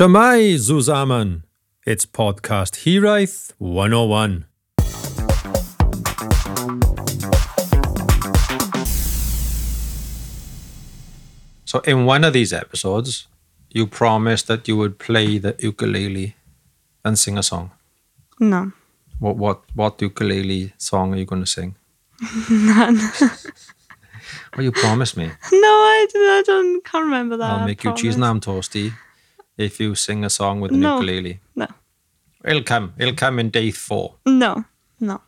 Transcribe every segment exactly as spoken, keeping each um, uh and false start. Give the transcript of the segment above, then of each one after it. Shemai Zuzaman. It's podcast Hirith one oh one. So in one of these episodes, you promised that you would play the ukulele and sing a song. No. What what what ukulele song are you going to sing? None. Well, you promised me. No, I, I don't, can't remember that. I'll make I you promise. Cheese naan toasty if you sing a song with an no, ukulele. No. It'll come. It'll come in day four. No, no.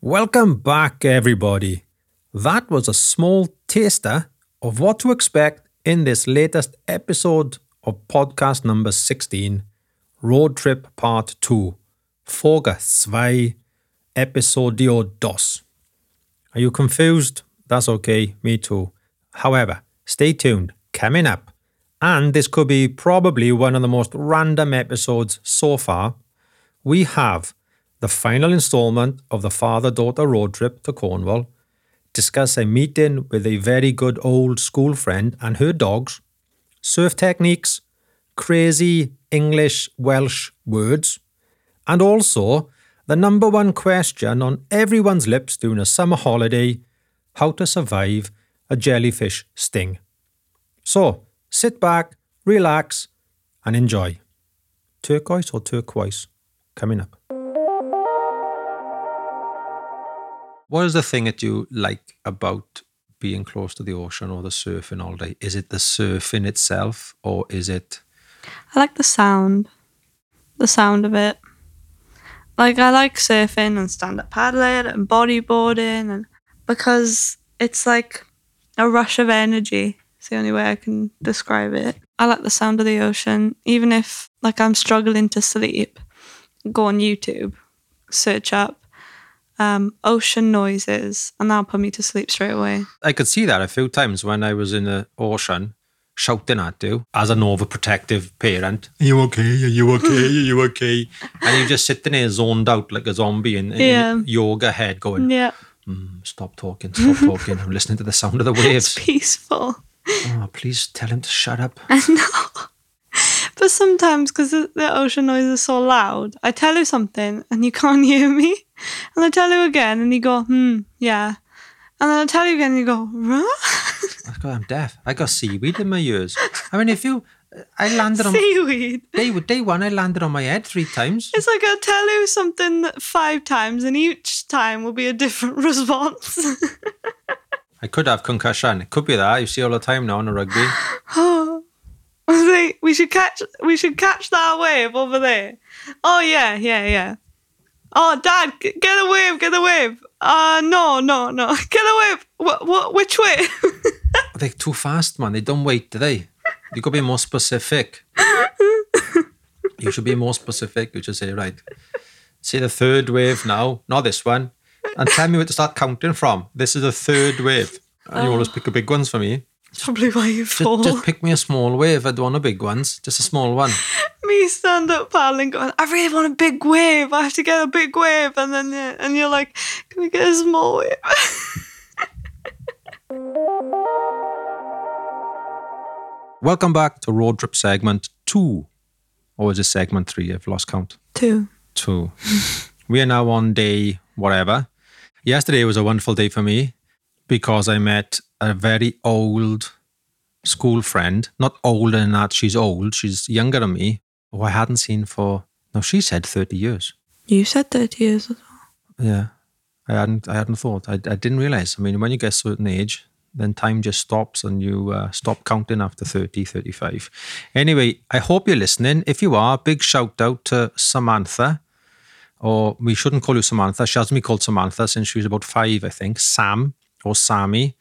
Welcome back, everybody. That was a small taster of what to expect in this latest episode of podcast number sixteen, Road Trip Part two, Folge two, Episodio dos. Are you confused? That's okay, me too. However, stay tuned, coming up. And this could be probably one of the most random episodes so far. We have the final installment of the father-daughter road trip to Cornwall, discuss a meeting with a very good old school friend and her dogs, surf techniques, crazy English Welsh words, and also the number one question on everyone's lips during a summer holiday: how to survive a jellyfish sting. So, sit back, relax, and enjoy. Turquoise or turquoise? Coming up. What is the thing that you like about being close to the ocean or the surfing all day? Is it the surfing itself, or is it... I like the sound. The sound of it. Like, I like surfing and stand-up paddling and bodyboarding, and because it's like a rush of energy. It's the only way I can describe it. I like the sound of the ocean. Even if, like, I'm struggling to sleep, go on YouTube, search up um, ocean noises, and that'll put me to sleep straight away. I could see that a few times when I was in the ocean shouting at you as an overprotective parent. Are you okay? Are you okay? Are you okay? And you're just sitting there zoned out like a zombie in, in yeah. yoga head going... Yeah. Mm, stop talking, stop talking. I'm listening to the sound of the waves. It's peaceful. Oh, please tell him to shut up. I know. But sometimes, because the, the ocean noise is so loud, I tell you something and you can't hear me. And I tell you again and you go, hmm, yeah. And then I tell you again and you go, huh? I'm deaf. I got seaweed in my ears. I mean, if you... I landed on... Seaweed. Day, day one, I landed on my head three times. It's like I'll tell you something five times and each time will be a different response. I could have concussion. It could be that. You see all the time now in the rugby. I was like, we should catch, we should catch that wave over there. Oh, yeah, yeah, yeah. Oh, Dad, get a wave, get a wave. Uh, no, no, no. Get a wave. What, what, which way? They're too fast, man. They don't wait, do they? You could be more specific. You should be more specific. You should say, right, see the third wave now, not this one. And tell me where to start counting from. This is the third wave. And oh. You always pick a big ones for me. That's probably why you fall. Just, just pick me a small wave. I don't want a big ones. Just a small one. Me stand up paddling going, I really want a big wave. I have to get a big wave. And then and you're like, can we get a small wave? Welcome back to Road Trip Segment two. Or is it Segment three? I've lost count. Two. Two. We are now on day whatever. Yesterday was a wonderful day for me because I met a very old school friend. Not older than that, she's old. She's younger than me. Who I hadn't seen for... No, she said thirty years. You said thirty years as well. Yeah. I hadn't I hadn't thought. I, I didn't realise. I mean, when you get a certain age... then time just stops and you uh, stop counting after thirty, thirty-five. Anyway, I hope you're listening. If you are, big shout out to Samantha. Or we shouldn't call you Samantha. She hasn't been called Samantha since she was about five, I think. Sam or Sammy.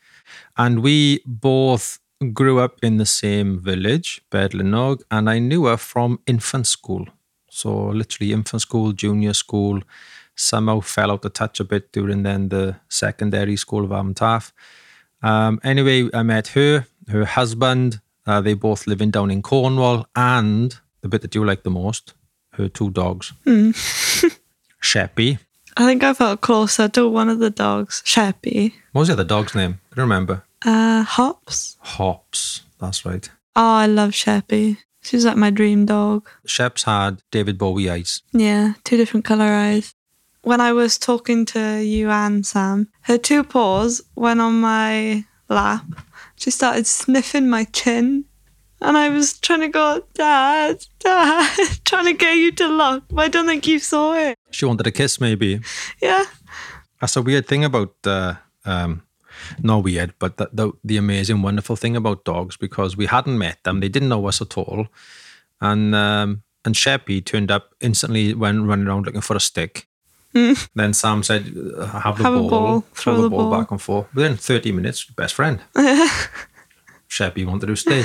And we both grew up in the same village, Bedlinog, and I knew her from infant school. So literally infant school, junior school, somehow fell out of touch a bit during then the secondary school of Amtaf. Um, anyway, I met her, her husband, uh, they both living down in Cornwall, and the bit that you like the most, her two dogs. Mm. Sheppy. I think I felt closer to one of the dogs, Sheppy. What was the other dog's name? I don't remember. Uh, Hops. Hops, that's right. Oh, I love Sheppy. She's like my dream dog. Shep's had David Bowie eyes. Yeah, two different colour eyes. When I was talking to you and Sam, her two paws went on my lap. She started sniffing my chin. And I was trying to go, Dad, Dad, trying to get you to look. But I don't think you saw it. She wanted a kiss, maybe. Yeah. That's a weird thing about, uh, um, not weird, but the, the, the amazing, wonderful thing about dogs, because we hadn't met them. They didn't know us at all. And um, and Sheppy turned up instantly when running around looking for a stick. Mm. Then Sam said, have the have ball, a ball, throw, throw the, the ball, ball back and forth. Within thirty minutes, best friend. Sheppy wanted to stay.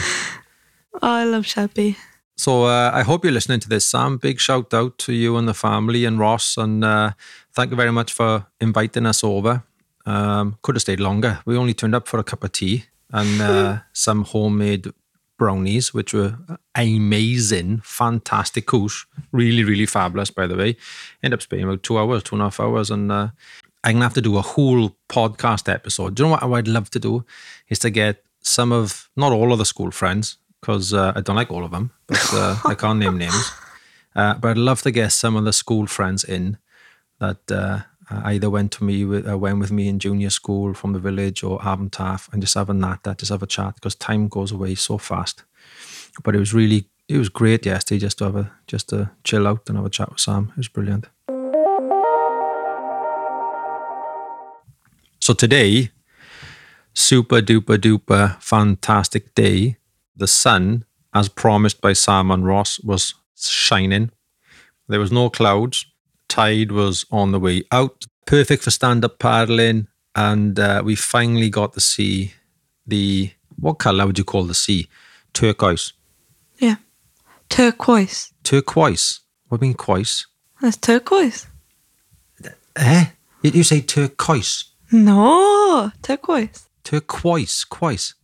Oh, I love Sheppy. So uh, I hope you're listening to this, Sam. Big shout out to you and the family and Ross. And uh, thank you very much for inviting us over. Um, could have stayed longer. We only turned up for a cup of tea and uh, some homemade brownies, which were amazing, fantastic kush. Really, really fabulous, by the way. Ended up spending about two hours, two and a half hours. And uh, I'm going to have to do a whole podcast episode. Do you know what I'd love to do? Is to get some of, not all of the school friends, because uh, I don't like all of them, but uh, I can't name names. Uh, but I'd love to get some of the school friends in that uh, either went to me, with, uh, went with me in junior school from the village or Amtaf, and just have a natter, just have a chat, because time goes away so fast. But it was really, it was great yesterday just to have a, just to chill out and have a chat with Sam. It was brilliant. So today, super duper duper fantastic day. The sun, as promised by Sam and Ross, was shining. There was no clouds. Tide was on the way out. Perfect for stand-up paddling. And uh, we finally got to see the... What colour would you call the sea? Turquoise. Yeah. Turquoise. Turquoise. What do you mean, quoise? That's turquoise. Eh? Did you say turquoise? No. Turquoise. Turquoise. Quoise.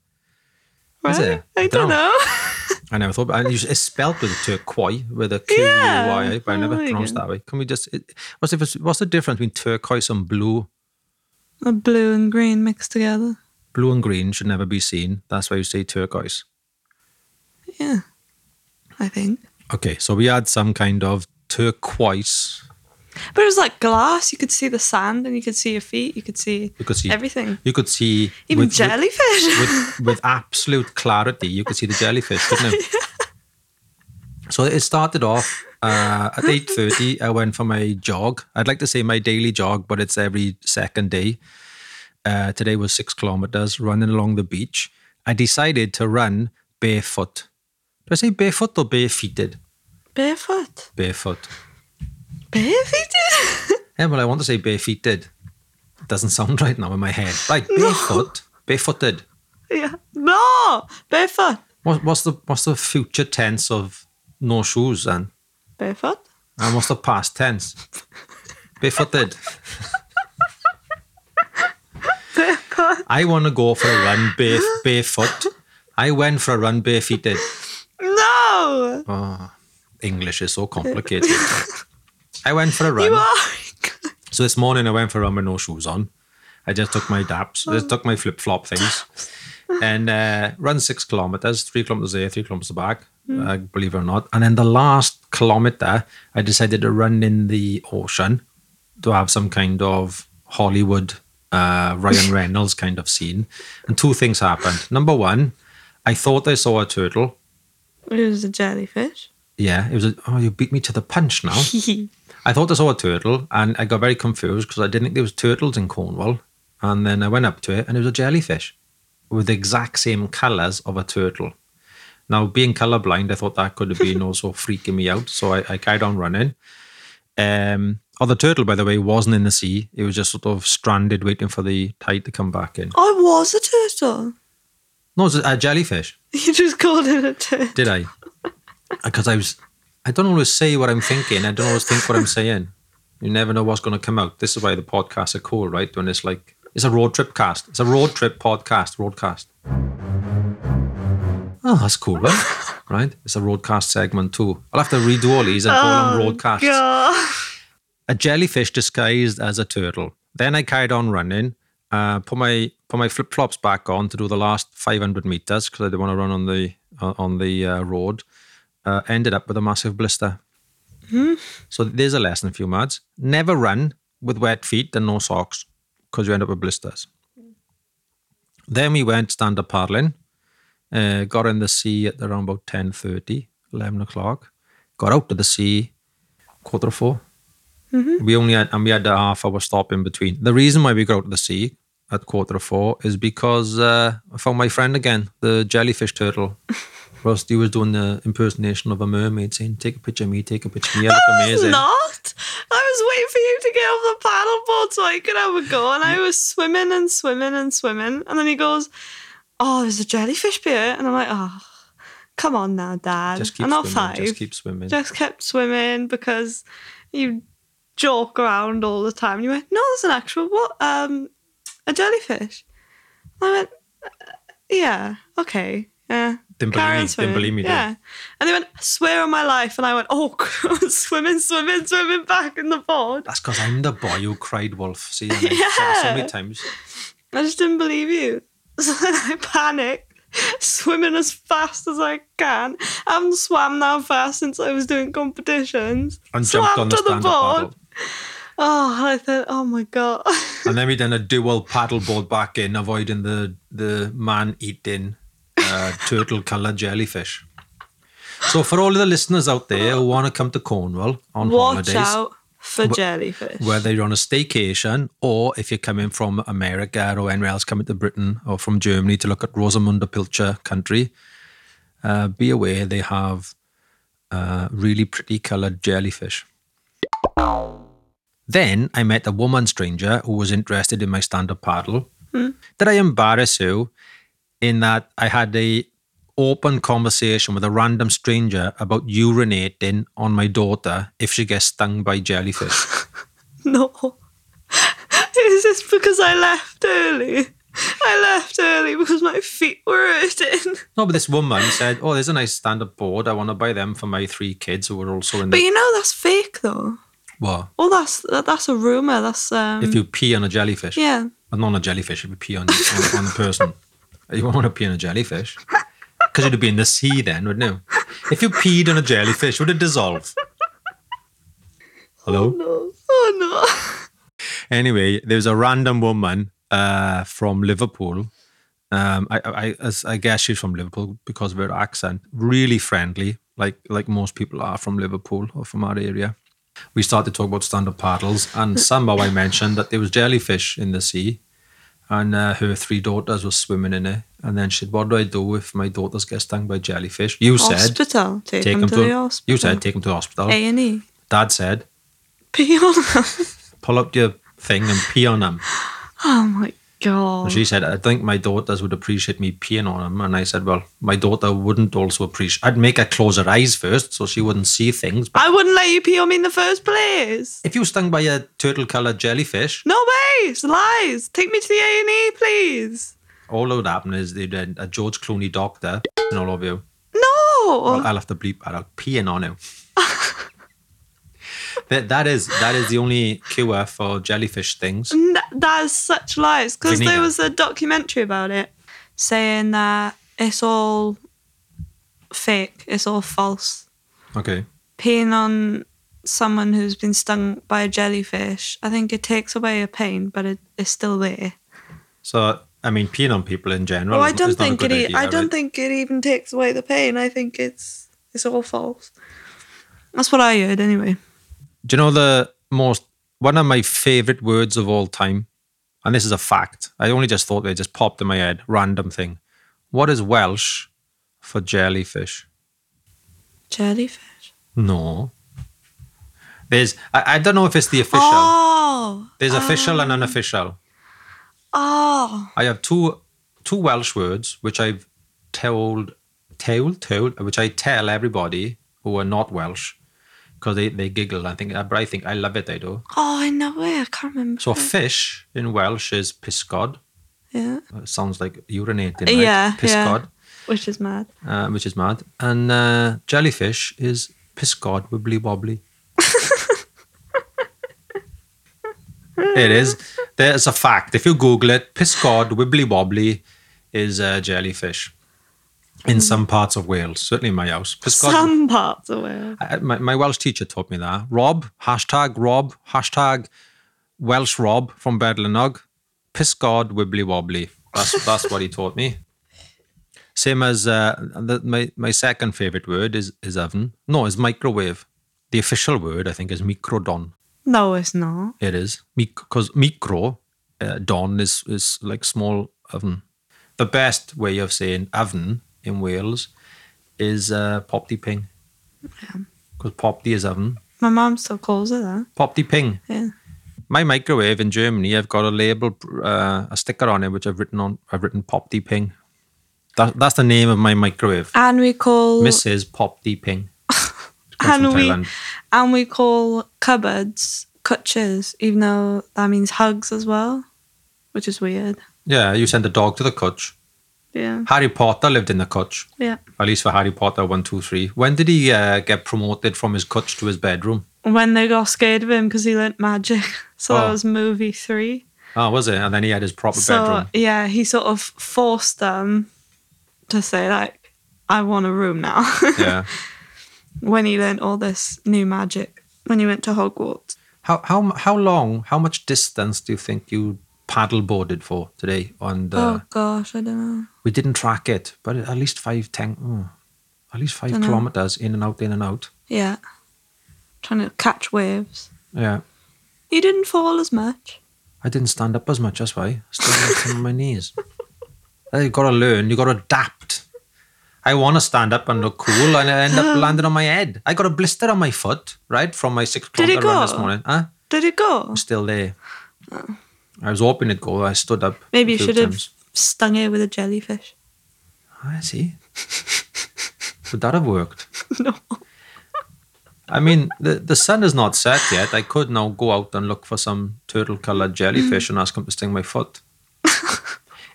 Is it? I, I don't know. know. I never thought about it. It's spelled with turquoise, with a Q U Y, yeah, but I never pronounced that way. Can we just, it, what's, the, what's the difference between turquoise and blue? A blue and green mixed together. Blue and green should never be seen. That's why you say turquoise. Yeah, I think. Okay, so we had some kind of turquoise. But it was like glass. You could see the sand and you could see your feet. You could see, you could see everything. You could see... Even with, jellyfish. With, with, with absolute clarity, you could see the jellyfish, couldn't you? Yeah. So it started off uh, at eight thirty. I went for my jog. I'd like to say my daily jog, but it's every second day. Uh, today was six kilometres running along the beach. I decided to run barefoot. Do I say barefoot or barefooted? Barefoot. Barefoot. Barefooted? Yeah, well, I want to say barefooted. It doesn't sound right now in my head. Like barefoot, no. Barefooted. Yeah, no, barefoot. What, what's the what's the future tense of no shoes then? Barefoot. And what's the past tense? Barefooted. Barefoot. I want to go for a run bare, barefoot. I went for a run barefooted. No. Oh, English is so complicated. I went for a run. You are. So this morning I went for a run with no shoes on. I just took my daps, just took my flip-flop things and uh, run six kilometres, three kilometres there, three kilometres back, mm. uh, believe it or not. And then the last kilometre, I decided to run in the ocean to have some kind of Hollywood, uh, Ryan Reynolds kind of scene. And two things happened. Number one, I thought I saw a turtle. It was a jellyfish. Yeah, it was a, oh, you beat me to the punch now. I thought I saw a turtle and I got very confused because I didn't think there was turtles in Cornwall. And then I went up to it and it was a jellyfish with the exact same colours of a turtle. Now, being colourblind, I thought that could have been also freaking me out. So I, I carried on running. Um, oh, the turtle, by the way, wasn't in the sea. It was just sort of stranded waiting for the tide to come back in. I was a turtle. No, it was a jellyfish. You just called it a turtle. Did I? Because I was, I don't always say what I'm thinking. I don't always think what I'm saying. You never know what's going to come out. This is why the podcasts are cool, right? When it's like, it's a road trip cast. It's a road trip podcast, roadcast. Oh, that's cool, right? Right? It's a roadcast segment too. I'll have to redo all these and oh, call them roadcasts. God. A jellyfish disguised as a turtle. Then I carried on running, uh, put my put my flip flops back on to do the last five hundred meters because I didn't want to run on the uh, on the uh, road. Uh, ended up with a massive blister. Mm-hmm. So there's a lesson, few mads. Never run with wet feet and no socks because you end up with blisters. Mm. Then we went stand-up paddling. Uh, got in the sea at around about ten thirty, eleven o'clock. Got out to the sea, quarter to four. Mm-hmm. We only had, and we had a half hour stop in between. The reason why we got out to the sea at quarter to four is because uh, I found my friend again, the jellyfish turtle. Rusty was doing the impersonation of a mermaid saying, take a picture of me, take a picture of me. I look amazing. I was not. I was waiting for you to get off the paddle board so I could have a go. And I was swimming and swimming and swimming. And then he goes, oh, there's a jellyfish here. And I'm like, oh, come on now, Dad. Just keep I'm not swimming. Five. Just keep swimming. Just kept swimming because you joke around all the time. You went, no, there's an actual, what, um, a jellyfish. And I went, yeah, okay, yeah. Didn't believe me, swimming. Didn't believe me, yeah. Did. And they went, I swear on my life. And I went, oh, swimming, swimming, swimming back in the pond. That's because I'm the boy who cried wolf. See, and yeah. I so many times. I just didn't believe you. So then I panicked, swimming as fast as I can. I haven't swam that fast since I was doing competitions. And swam jumped on the, to the board. Oh, I thought, oh my God. And then we done a dual paddleboard back in, avoiding the, the man-eating Uh, turtle coloured jellyfish. So for all of the listeners out there who want to come to Cornwall on watch holidays, watch out for jellyfish. Whether you're on a staycation or if you're coming from America or anywhere else coming to Britain or from Germany to look at Rosamunde Pilcher country, uh, be aware they have uh, really pretty coloured jellyfish. Then I met a woman stranger who was interested in my stand-up paddle. Hmm. Did I embarrass you? In that I had a open conversation with a random stranger about urinating on my daughter if she gets stung by jellyfish. No. Is this because I left early? I left early because my feet were hurting. No, but this woman said, oh, there's a nice stand-up board. I want to buy them for my three kids who were also in the... But you know, that's fake, though. What? Oh, that's that, that's a rumour. That's um... If you pee on a jellyfish. Yeah. But not on a jellyfish, if you pee on, on, on the person. You wouldn't want to pee on a jellyfish. Because you'd be in the sea then, wouldn't you? If you peed on a jellyfish, would it dissolve? Hello? Oh no. Oh no. Anyway, there was a random woman uh, from Liverpool. Um, I, I, I, I guess she's from Liverpool because of her accent. Really friendly, like, like most people are from Liverpool or from our area. We started to talk about stand-up paddles and somehow I mentioned that there was jellyfish in the sea. And uh, her three daughters were swimming in it. And then she said, what do I do if my daughters get stung by jellyfish? You hospital. said... Hospital. Take, take them to, to the hospital. You said, take them to the hospital. A and E. Dad said... Pee on them. Pull up your thing and pee on them. Oh, my God. And she said, I think my daughters would appreciate me peeing on them. And I said, well, my daughter wouldn't also appreciate... I'd make her close her eyes first so she wouldn't see things. But I wouldn't let you pee on me in the first place. If you were stung by a turtle-coloured jellyfish... No way. Lies. Take me to the A and E, please. All that would happen is they'd had a George Clooney doctor and all of you. No. Well, I'll have to bleep that out. Peeing on you. that, that is that is the only cure for jellyfish things. N- that is such lies. Because there was a documentary about it saying that it's all fake. It's all false. Okay. Peeing on... someone who's been stung by a jellyfish, I think it takes away a pain, but it, it's still there. So, I mean, peeing on people in general. Oh, I don't think it. Idea, I don't right? think it even takes away the pain. I think it's it's all false. That's what I heard, anyway. Do you know the most one of my favourite words of all time? And this is a fact. I only just thought they just popped in my head. Random thing. What is Welsh for jellyfish? Jellyfish. No. There's, I, I don't know if it's the official. Oh, There's um, official and unofficial. Oh. I have two two Welsh words which I've told, told, told, which I tell everybody who are not Welsh because they, they giggle. I think, but I think I love it. I do. Oh, I know it. I can't remember. So fish in Welsh is pysgod. Yeah. It sounds like urinating. Right? Yeah. Pysgod. Yeah. Which is mad. Uh, which is mad. And uh, jellyfish is pysgod wibli wobli. It is. There's a fact. If you Google it, pysgod wibli wobli is a jellyfish in some parts of Wales, certainly in my house. Pysgod, some parts of Wales. I, my, my Welsh teacher taught me that. Rob, hashtag Rob, hashtag Welsh Rob from Bedlinog. Pysgod wibli wobli. That's, that's what he taught me. Same as uh, the, my, my second favourite word is, is oven. No, it's microwave. The official word, I think, is microdon. No, it's not. It is. Because micro, uh, don is, is like small oven. The best way of saying oven in Wales is uh, Popty Ping. Yeah. Because Popty is oven. My mum still calls it that. Popty Ping. Yeah. My microwave in Germany, I've got a label, uh, a sticker on it, which I've written on. I've written Popty Ping. That, that's the name of my microwave. And we call... Missus Popty Ping. And we, and we call cupboards kutches, even though that means hugs as well, which is weird. Yeah, you send a dog to the kutch. Yeah. Harry Potter lived in the kutch. Yeah. At least for Harry Potter one, two, three. When did he uh, get promoted from his kutch to his bedroom? When they got scared of him because he learnt magic. So oh. that was movie three. Oh, was it? And then he had his proper so, bedroom. Yeah, he sort of forced them to say, like, I want a room now. Yeah. When he learned all this new magic, when he went to Hogwarts. How how how long, how much distance do you think you paddleboarded for today? On the, oh gosh, I don't know. We didn't track it, but at least five, ten, oh, at least five kilometers in and out, in and out. Yeah, trying to catch waves. Yeah. You didn't fall as much. I didn't stand up as much, that's why. I stood on my knees. You've got to learn, you've got to adapt. I want to stand up and look cool and I end up landing on my head. I got a blister on my foot, right, from my six kilometer run this morning. Huh? Did it go? It's still there. Oh. I was hoping it'd go. I stood up. Maybe you should times. have stung it with a jellyfish. I see. Would that have worked? No. I mean, the, the sun is not set yet. I could now go out and look for some turtle-coloured jellyfish mm. and ask them to sting my foot.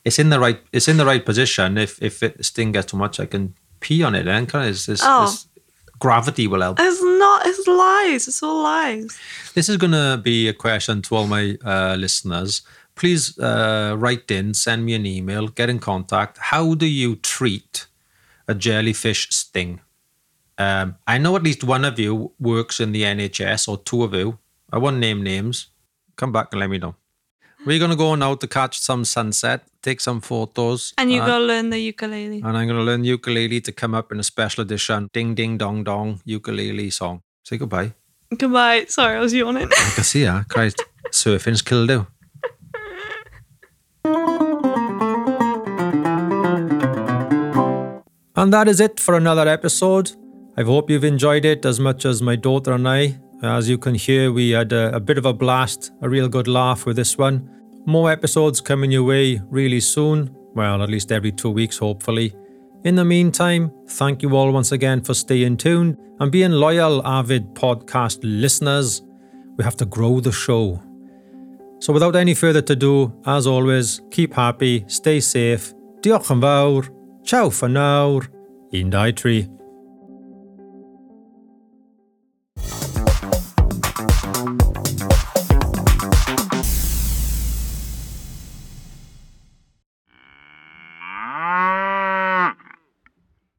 It's in the right. It's in the right position. If if it sting gets too much, I can pee on it. Then can I? It's, it's, oh. it's, gravity will help. It's not. It's lies. It's all lies. This is gonna be a question to all my uh, listeners. Please uh, write in, send me an email, get in contact. How do you treat a jellyfish sting? Um, I know at least one of you works in the N H S, or two of you. I won't name names. Come back and let me know. We're going to go now to catch some sunset, take some photos. And you're uh, going to learn the ukulele. And I'm going to learn ukulele to come up in a special edition. Ding, ding, dong, dong, ukulele song. Say goodbye. Goodbye. Sorry, I was yawning. I can see that. Christ, surfing's killed you. And that is it for another episode. I hope you've enjoyed it as much as my daughter and I. As you can hear, we had a, a bit of a blast, a real good laugh with this one. More episodes coming your way really soon. Well, at least every two weeks, hopefully. In the meantime, thank you all once again for staying tuned and being loyal, avid podcast listeners. We have to grow the show. So without any further to do, as always, keep happy, stay safe. Diolch yn fawr. Ciao for now. In Daitri.